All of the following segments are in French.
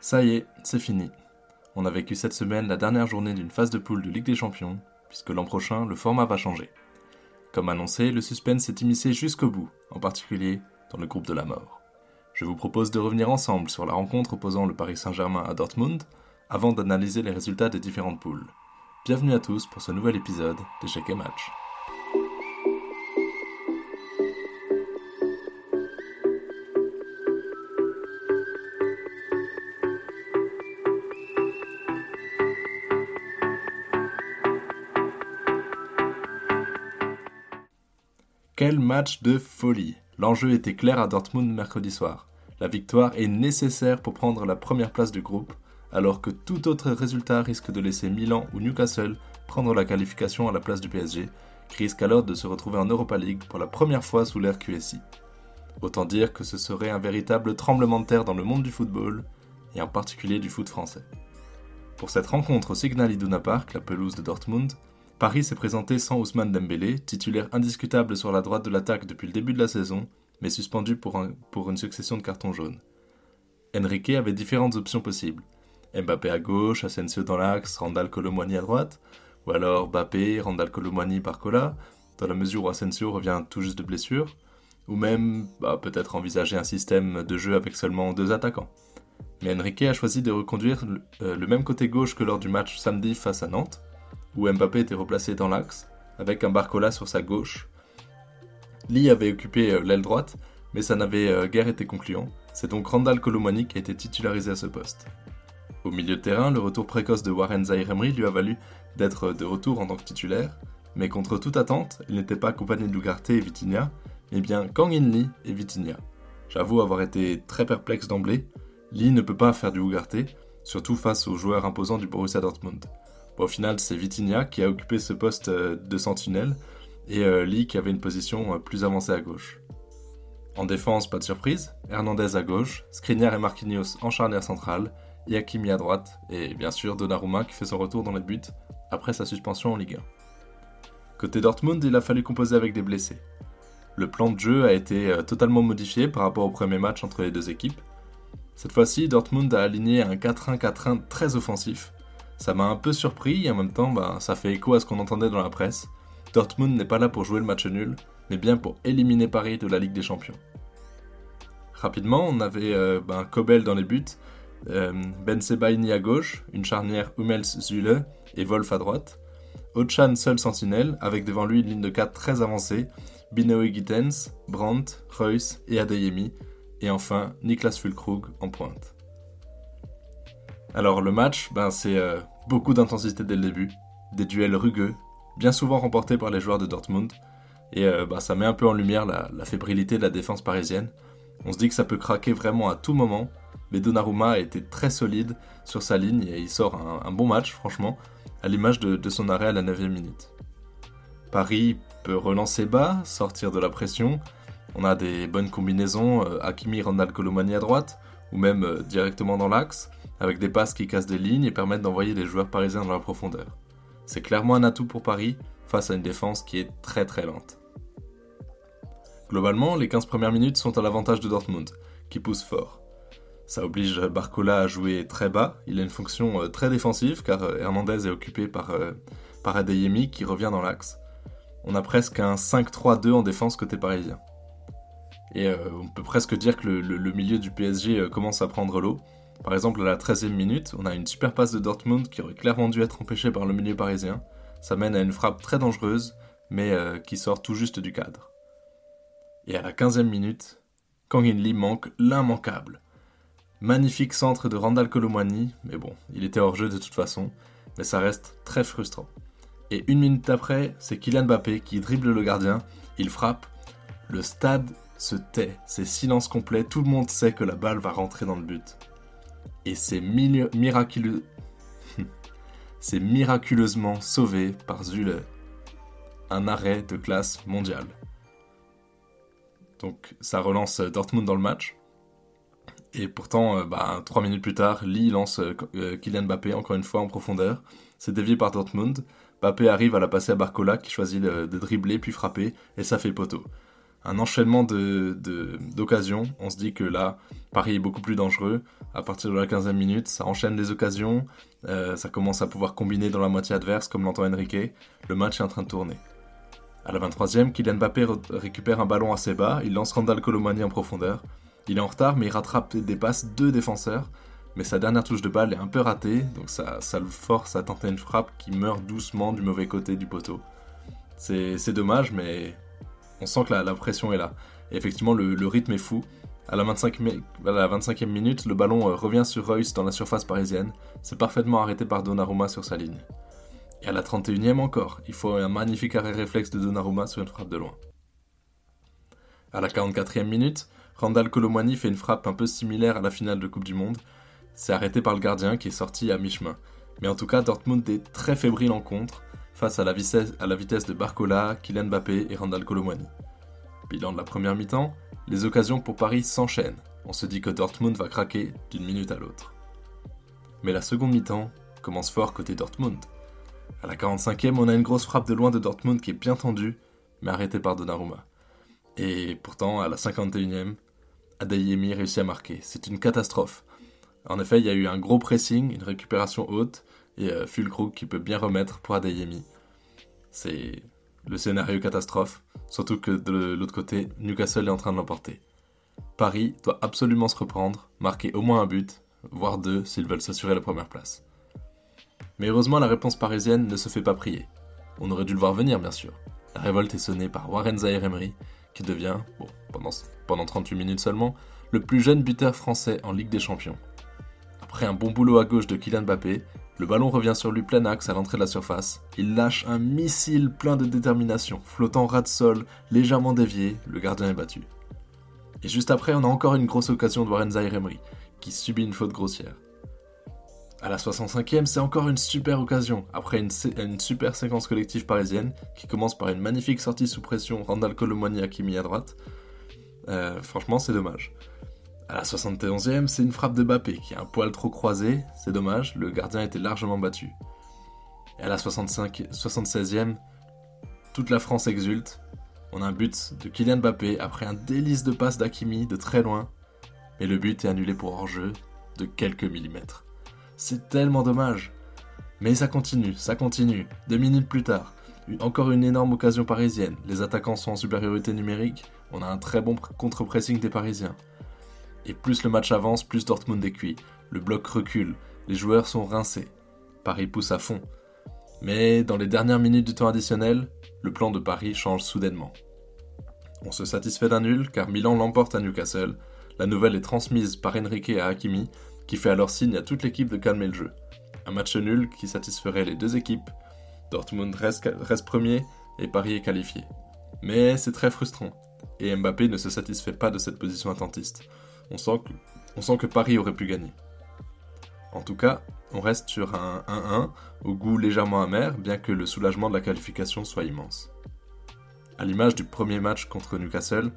Ça y est, c'est fini. On a vécu cette semaine la dernière journée d'une phase de poule de Ligue des Champions, puisque l'an prochain, le format va changer. Comme annoncé, le suspense s'est immiscé jusqu'au bout, en particulier dans le groupe de la mort. Je vous propose de revenir ensemble sur la rencontre opposant le Paris Saint-Germain à Dortmund, avant d'analyser les résultats des différentes poules. Bienvenue à tous pour ce nouvel épisode d'Échecs et Match. Quel match de folie! L'enjeu était clair à Dortmund mercredi soir. La victoire est nécessaire pour prendre la première place du groupe, alors que tout autre résultat risque de laisser Milan ou Newcastle prendre la qualification à la place du PSG, qui risque alors de se retrouver en Europa League pour la première fois sous l'ère QSI. Autant dire que ce serait un véritable tremblement de terre dans le monde du football, et en particulier du foot français. Pour cette rencontre au Signal Iduna Park, la pelouse de Dortmund, Paris s'est présenté sans Ousmane Dembélé, titulaire indiscutable sur la droite de l'attaque depuis le début de la saison, mais suspendu pour une succession de cartons jaunes. Enrique avait différentes options possibles. Mbappé à gauche, Asensio dans l'axe, Randal Kolo Muani à droite, ou alors Mbappé, Randal Kolo Muani, Barcola, dans la mesure où Asensio revient tout juste de blessure, ou même peut-être envisager un système de jeu avec seulement deux attaquants. Mais Enrique a choisi de reconduire le même côté gauche que lors du match samedi face à Nantes, où Mbappé était replacé dans l'axe, avec un Barcola sur sa gauche. Lee avait occupé l'aile droite, mais ça n'avait guère été concluant. C'est donc Randal Kolo Muani qui a été titularisé à ce poste. Au milieu de terrain, le retour précoce de Warren Zaïre-Emery lui a valu d'être de retour en tant que titulaire, mais contre toute attente, il n'était pas accompagné de Ugarte et Vitinha, mais bien Kang-In Lee et Vitinha. J'avoue avoir été très perplexe d'emblée, Lee ne peut pas faire du Ugarte, surtout face aux joueurs imposants du Borussia Dortmund. Au final, c'est Vitinha qui a occupé ce poste de sentinelle et Lee qui avait une position plus avancée à gauche. En défense, pas de surprise, Hernandez à gauche, Skriniar et Marquinhos en charnière centrale, et Hakimi à droite, et bien sûr Donnarumma qui fait son retour dans les buts après sa suspension en Ligue 1. Côté Dortmund, il a fallu composer avec des blessés. Le plan de jeu a été totalement modifié par rapport au premier match entre les deux équipes. Cette fois-ci, Dortmund a aligné un 4-1-4-1 très offensif. Ça m'a un peu surpris et en même temps, ça fait écho à ce qu'on entendait dans la presse. Dortmund n'est pas là pour jouer le match nul, mais bien pour éliminer Paris de la Ligue des Champions. Rapidement, on avait Kobel dans les buts, Ben Sebaini à gauche, une charnière Hummels-Süle et Wolf à droite. Ochan seul sentinelle, avec devant lui une ligne de 4 très avancée, Binoé Gittens, Brandt, Reus et Adeyemi. Et enfin, Niklas Füllkrug en pointe. Alors le match, c'est beaucoup d'intensité dès le début, des duels rugueux, bien souvent remportés par les joueurs de Dortmund, et ça met un peu en lumière la fébrilité de la défense parisienne. On se dit que ça peut craquer vraiment à tout moment, mais Donnarumma a été très solide sur sa ligne et il sort un bon match franchement, à l'image de son arrêt à la 9e minute. Paris peut relancer bas, sortir de la pression, on a des bonnes combinaisons, Hakimi, Randal Kolo Muani à droite, ou même directement dans l'axe, avec des passes qui cassent des lignes et permettent d'envoyer les joueurs parisiens dans la profondeur. C'est clairement un atout pour Paris, face à une défense qui est très très lente. Globalement, les 15 premières minutes sont à l'avantage de Dortmund, qui pousse fort. Ça oblige Barcola à jouer très bas, il a une fonction très défensive car Hernandez est occupé par Adeyemi qui revient dans l'axe. On a presque un 5-3-2 en défense côté parisien. Et on peut presque dire que le milieu du PSG commence à prendre l'eau. Par exemple, à la 13e minute, on a une super passe de Dortmund qui aurait clairement dû être empêchée par le milieu parisien. Ça mène à une frappe très dangereuse, mais qui sort tout juste du cadre. Et à la 15e minute, Kang-In Lee manque l'immanquable. Magnifique centre de Randal Kolo Muani, mais bon, il était hors jeu de toute façon, mais ça reste très frustrant. Et une minute après, c'est Kylian Mbappé qui dribble le gardien, il frappe, le stade se tait, c'est silence complet, tout le monde sait que la balle va rentrer dans le but. Et c'est miraculeusement sauvé par Süle. Un arrêt de classe mondiale. Donc ça relance Dortmund dans le match. Et pourtant, 3 minutes plus tard, Lee lance Kylian Mbappé encore une fois en profondeur. C'est dévié par Dortmund. Mbappé arrive à la passer à Barcola qui choisit de dribbler puis frapper. Et ça fait poteau. un enchaînement d'occasions. On se dit que là, Paris est beaucoup plus dangereux. À partir de la 15e minute, ça enchaîne les occasions. Ça commence à pouvoir combiner dans la moitié adverse, comme l'entend Enrique. Le match est en train de tourner. À la 23e, Kylian Mbappé récupère un ballon assez bas. Il lance Randal Kolo Muani en profondeur. Il est en retard, mais il rattrape et dépasse deux défenseurs. Mais sa dernière touche de balle est un peu ratée. Donc ça le force à tenter une frappe qui meurt doucement du mauvais côté du poteau. C'est dommage, mais... on sent que la pression est là. Et effectivement, le rythme est fou. À la 25e minute, le ballon revient sur Reus dans la surface parisienne. C'est parfaitement arrêté par Donnarumma sur sa ligne. Et à la 31e encore, il faut un magnifique arrêt réflexe de Donnarumma sur une frappe de loin. À la 44e minute, Randal Kolo Muani fait une frappe un peu similaire à la finale de Coupe du Monde. C'est arrêté par le gardien qui est sorti à mi-chemin. Mais en tout cas, Dortmund est très fébrile en contre. Face à la vitesse de Barcola, Kylian Mbappé et Randal Kolo Muani. Bilan de la première mi-temps, les occasions pour Paris s'enchaînent. On se dit que Dortmund va craquer d'une minute à l'autre. Mais la seconde mi-temps commence fort côté Dortmund. À la 45e, on a une grosse frappe de loin de Dortmund qui est bien tendue, mais arrêtée par Donnarumma. Et pourtant, à la 51e, Adeyemi réussit à marquer. C'est une catastrophe. En effet, il y a eu un gros pressing, une récupération haute, et Füllkrug qui peut bien remettre pour Adeyemi. C'est le scénario catastrophe, surtout que de l'autre côté, Newcastle est en train de l'emporter. Paris doit absolument se reprendre, marquer au moins un but, voire deux s'ils veulent s'assurer la première place. Mais heureusement, la réponse parisienne ne se fait pas prier. On aurait dû le voir venir, bien sûr. La révolte est sonnée par Warren Zaïre-Emery, qui devient, pendant 38 minutes seulement, le plus jeune buteur français en Ligue des Champions. Après un bon boulot à gauche de Kylian Mbappé, le ballon revient sur lui plein axe à l'entrée de la surface. Il lâche un missile plein de détermination, flottant ras de sol, légèrement dévié, le gardien est battu. Et juste après, on a encore une grosse occasion de Warren Zaïre-Emery, qui subit une faute grossière. À la 65e, c'est encore une super occasion, après une super séquence collective parisienne, qui commence par une magnifique sortie sous pression, Randal Kolo Muani Hakimi à droite. Franchement, c'est dommage. À la 71e, c'est une frappe de Mbappé qui est un poil trop croisée, c'est dommage, le gardien était largement battu. Et à la 76e, toute la France exulte, on a un but de Kylian Mbappé après un délice de passe d'Hakimi de très loin, mais le but est annulé pour hors-jeu de quelques millimètres. C'est tellement dommage. Mais ça continue, 2 minutes plus tard. Encore une énorme occasion parisienne, les attaquants sont en supériorité numérique, on a un très bon contre-pressing des Parisiens. Et plus le match avance, plus Dortmund est cuit. Le bloc recule, les joueurs sont rincés. Paris pousse à fond. Mais dans les dernières minutes du temps additionnel, le plan de Paris change soudainement. On se satisfait d'un nul car Milan l'emporte à Newcastle. La nouvelle est transmise par Enrique à Hakimi, qui fait alors signe à toute l'équipe de calmer le jeu. Un match nul qui satisferait les deux équipes. Dortmund reste premier et Paris est qualifié. Mais c'est très frustrant. Et Mbappé ne se satisfait pas de cette position attentiste. On sent que Paris aurait pu gagner. En tout cas, on reste sur un 1-1, au goût légèrement amer, bien que le soulagement de la qualification soit immense. À l'image du premier match contre Newcastle...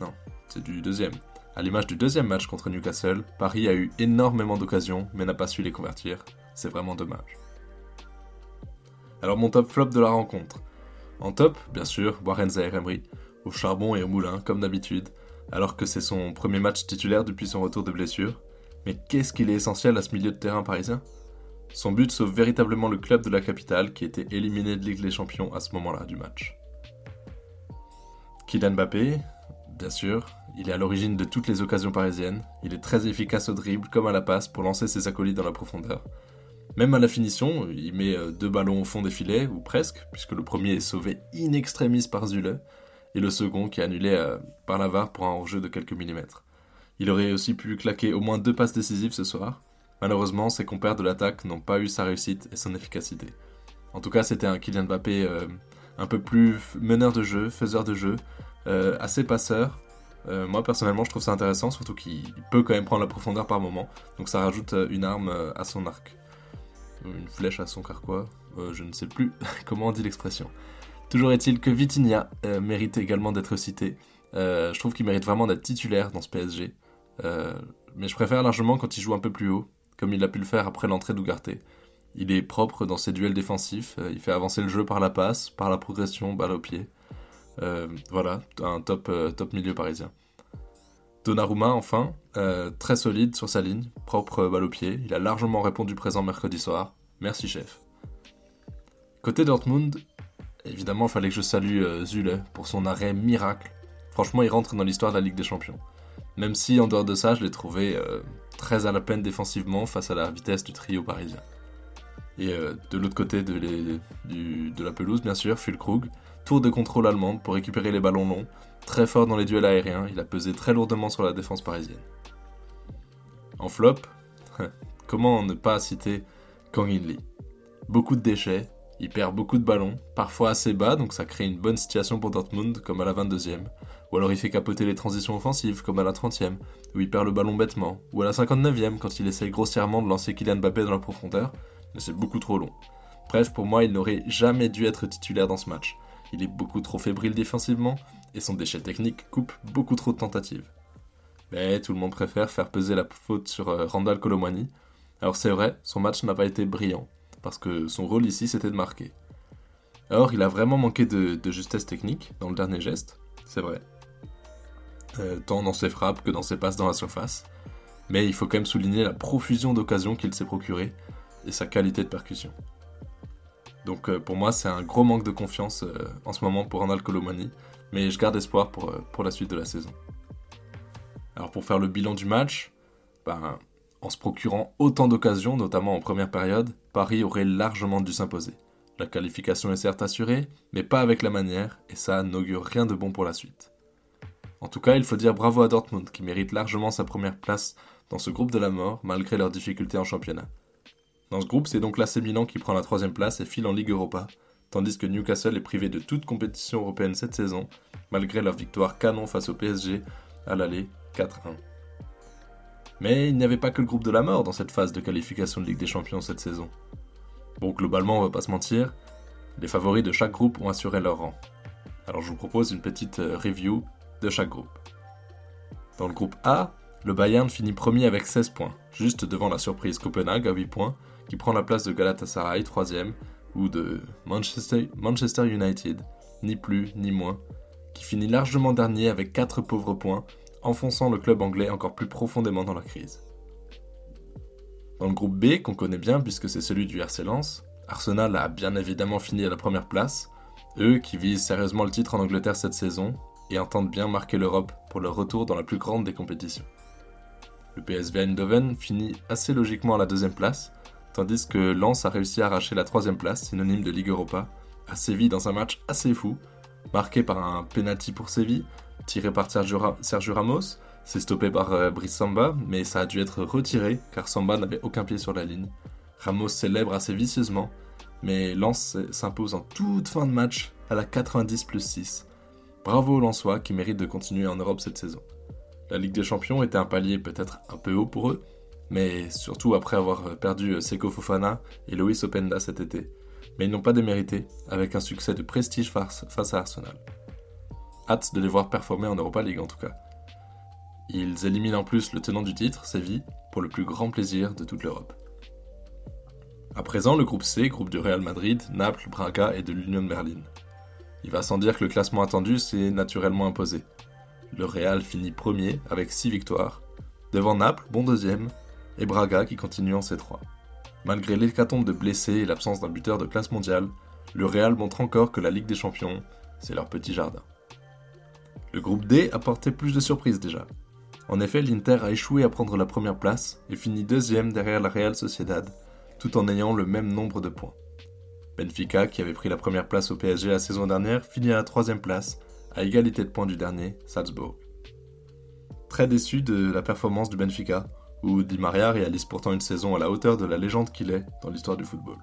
Non, c'est du deuxième. À l'image du deuxième match contre Newcastle, Paris a eu énormément d'occasions, mais n'a pas su les convertir. C'est vraiment dommage. Alors mon top flop de la rencontre. En top, bien sûr, Warren Zaïre-Emery, au charbon et au moulin, comme d'habitude, alors que c'est son premier match titulaire depuis son retour de blessure. Mais qu'est-ce qu'il est essentiel à ce milieu de terrain parisien ? Son but sauve véritablement le club de la capitale qui était éliminé de Ligue des Champions à ce moment-là du match. Kylian Mbappé, bien sûr, il est à l'origine de toutes les occasions parisiennes. Il est très efficace au dribble comme à la passe pour lancer ses acolytes dans la profondeur. Même à la finition, il met 2 ballons au fond des filets, ou presque, puisque le premier est sauvé in extremis par Süle, et le second qui est annulé par la VAR pour un hors-jeu de quelques millimètres. Il aurait aussi pu claquer au moins 2 passes décisives ce soir. Malheureusement, ses compères de l'attaque n'ont pas eu sa réussite et son efficacité. En tout cas, c'était un Kylian Mbappé un peu plus meneur de jeu, faiseur de jeu, assez passeur. Moi, personnellement, je trouve ça intéressant, surtout qu'il peut quand même prendre la profondeur par moment. Donc ça rajoute une arme à son arc. Une flèche à son carquois, je ne sais plus comment on dit l'expression. Toujours est-il que Vitinha mérite également d'être cité. Je trouve qu'il mérite vraiment d'être titulaire dans ce PSG. Mais je préfère largement quand il joue un peu plus haut, comme il a pu le faire après l'entrée d'Ugarte. Il est propre dans ses duels défensifs. Il fait avancer le jeu par la passe, par la progression, balle au pied. Voilà, un top milieu parisien. Donnarumma, enfin, très solide sur sa ligne, propre balle au pied. Il a largement répondu présent mercredi soir. Merci, chef. Côté Dortmund, évidemment, il fallait que je salue Süle pour son arrêt miracle. Franchement, il rentre dans l'histoire de la Ligue des Champions. Même si, en dehors de ça, je l'ai trouvé très à la peine défensivement face à la vitesse du trio parisien. Et de l'autre côté de la pelouse, bien sûr, Füllkrug, tour de contrôle allemande pour récupérer les ballons longs, très fort dans les duels aériens, il a pesé très lourdement sur la défense parisienne. En flop, comment ne pas citer Kang-In Lee ? Beaucoup de déchets, il perd beaucoup de ballons, parfois assez bas, donc ça crée une bonne situation pour Dortmund, comme à la 22e, ou alors il fait capoter les transitions offensives, comme à la 30e, où il perd le ballon bêtement, ou à la 59e, quand il essaye grossièrement de lancer Kylian Mbappé dans la profondeur, mais c'est beaucoup trop long. Bref, pour moi, il n'aurait jamais dû être titulaire dans ce match. Il est beaucoup trop fébrile défensivement, et son déchet technique coupe beaucoup trop de tentatives. Mais tout le monde préfère faire peser la faute sur Randal Kolo Muani. Alors c'est vrai, son match n'a pas été brillant, parce que son rôle ici c'était de marquer. Or, il a vraiment manqué de justesse technique dans le dernier geste, c'est vrai. Tant dans ses frappes que dans ses passes dans la surface. Mais il faut quand même souligner la profusion d'occasions qu'il s'est procurée, et sa qualité de percussion. Donc pour moi, c'est un gros manque de confiance en ce moment pour Randal Kolo Muani, mais je garde espoir pour la suite de la saison. Alors pour faire le bilan du match, en se procurant autant d'occasions, notamment en première période, Paris aurait largement dû s'imposer. La qualification est certes assurée, mais pas avec la manière, et ça n'augure rien de bon pour la suite. En tout cas, il faut dire bravo à Dortmund, qui mérite largement sa première place dans ce groupe de la mort, malgré leurs difficultés en championnat. Dans ce groupe, c'est donc l'AC Milan qui prend la 3e place et file en Ligue Europa, tandis que Newcastle est privé de toute compétition européenne cette saison, malgré leur victoire canon face au PSG à l'aller 4-1. Mais il n'y avait pas que le groupe de la mort dans cette phase de qualification de Ligue des Champions cette saison. Bon, globalement, on va pas se mentir, les favoris de chaque groupe ont assuré leur rang. Alors je vous propose une petite review de chaque groupe. Dans le groupe A, le Bayern finit premier avec 16 points, juste devant la surprise Copenhague à 8 points, qui prend la place de Galatasaray 3ème, ou de Manchester United, ni plus ni moins, qui finit largement dernier avec 4 pauvres points, enfonçant le club anglais encore plus profondément dans la crise. Dans le groupe B, qu'on connaît bien puisque c'est celui du RC Lens, Arsenal a bien évidemment fini à la première place, eux qui visent sérieusement le titre en Angleterre cette saison, et entendent bien marquer l'Europe pour leur retour dans la plus grande des compétitions. Le PSV Eindhoven finit assez logiquement à la 2e place, tandis que Lens a réussi à arracher la 3e place, synonyme de Ligue Europa, à Séville dans un match assez fou, marqué par un penalty pour Séville, tiré par Sergio Ramos, c'est stoppé par Brice Samba, mais ça a dû être retiré, car Samba n'avait aucun pied sur la ligne. Ramos célèbre assez vicieusement, mais Lens s'impose en toute fin de match à la 90+6. Bravo aux Lensois qui méritent de continuer en Europe cette saison. La Ligue des Champions était un palier peut-être un peu haut pour eux, mais surtout après avoir perdu Seko Fofana et Loïs Openda cet été. Mais ils n'ont pas démérité, avec un succès de prestige face à Arsenal. Hâte de les voir performer en Europa League en tout cas. Ils éliminent en plus le tenant du titre, Séville, pour le plus grand plaisir de toute l'Europe. À présent, le groupe C, groupe du Real Madrid, Naples, Braga et de l'Union Berlin. Il va sans dire que le classement attendu s'est naturellement imposé. Le Real finit premier avec 6 victoires, devant Naples, bon 2e, et Braga qui continue en C3. Malgré l'hécatombe de blessés et l'absence d'un buteur de classe mondiale, le Real montre encore que la Ligue des Champions, c'est leur petit jardin. Le groupe D a porté plus de surprises déjà. En effet, l'Inter a échoué à prendre la première place et finit 2e derrière la Real Sociedad, tout en ayant le même nombre de points. Benfica, qui avait pris la première place au PSG la saison dernière, finit à la 3e place, à égalité de points du dernier, Salzbourg. Très déçu de la performance du Benfica, où Di Maria réalise pourtant une saison à la hauteur de la légende qu'il est dans l'histoire du football.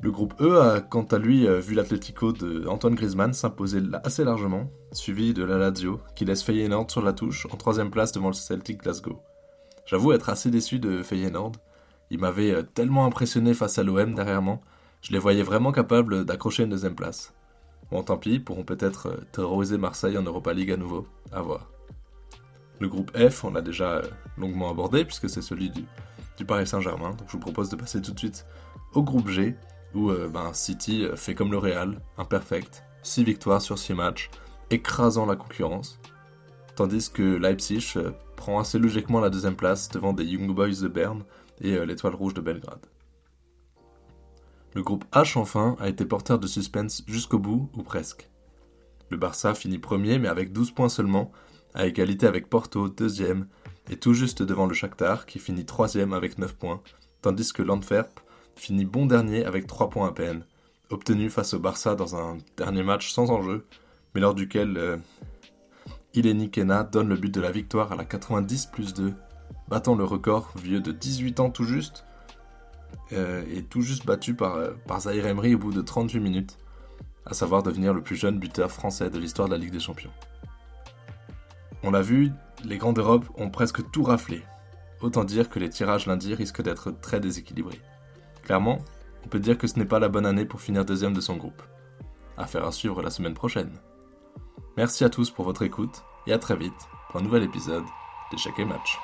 Le groupe E a quant à lui vu l'Atlético de Antoine Griezmann s'imposer assez largement, suivi de la Lazio, qui laisse Feyenoord sur la touche en 3e place devant le Celtic Glasgow. J'avoue être assez déçu de Feyenoord, il m'avait tellement impressionné face à l'OM dernièrement, je les voyais vraiment capables d'accrocher une 2e place. Bon, tant pis, ils pourront peut-être terroriser Marseille en Europa League à nouveau, à voir. Le groupe F, on l'a déjà longuement abordé, puisque c'est celui du Paris Saint-Germain, donc je vous propose de passer tout de suite au groupe G, où City fait comme le Real, imperfect, 6 victoires sur 6 matchs, écrasant la concurrence, tandis que Leipzig prend assez logiquement la deuxième place devant des Young Boys de Berne et l'Étoile Rouge de Belgrade. Le groupe H enfin a été porteur de suspense jusqu'au bout, ou presque. Le Barça finit premier mais avec 12 points seulement, à égalité avec Porto, deuxième, et tout juste devant le Shakhtar qui finit troisième avec 9 points, tandis que l'Antwerp finit bon dernier avec 3 points à peine, obtenus face au Barça dans un dernier match sans enjeu, mais lors duquel Ileni Kena donne le but de la victoire à la 90+2, battant le record vieux de 18 ans tout juste, et tout juste battu par Zaïre-Emery au bout de 38 minutes, à savoir devenir le plus jeune buteur français de l'histoire de la Ligue des Champions. On l'a vu, les grandes Europes ont presque tout raflé. Autant dire que les tirages lundi risquent d'être très déséquilibrés. Clairement, on peut dire que ce n'est pas la bonne année pour finir deuxième de son groupe. Affaire à suivre la semaine prochaine. Merci à tous pour votre écoute et à très vite pour un nouvel épisode d'Échecs et Match.